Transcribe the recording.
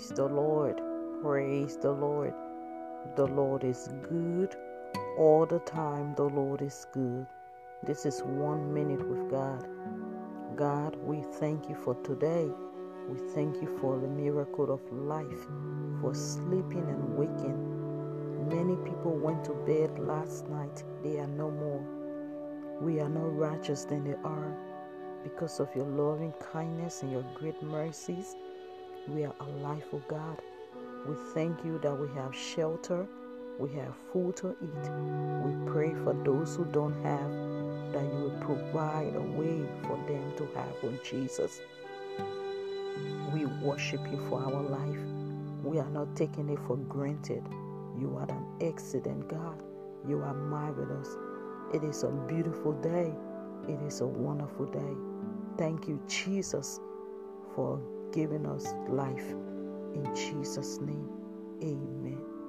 Praise the Lord. Praise the Lord. The Lord is good. All the time the Lord is good. This is 1 minute with God. God, we thank you for today. We thank you for the miracle of life, for sleeping and waking. Many people went to bed last night. They are no more. We are no righteous than they are. Because of your loving kindness and your great mercies, we are alive, O God. We thank you that we have shelter, we have food to eat. We pray for those who don't have, that you will provide a way for them to have, O Jesus. We worship you for our life. We are not taking it for granted. You are an excellent God. You are marvelous. It is a beautiful day. It is a wonderful day. Thank you, Jesus, for giving us life. In Jesus' name, amen.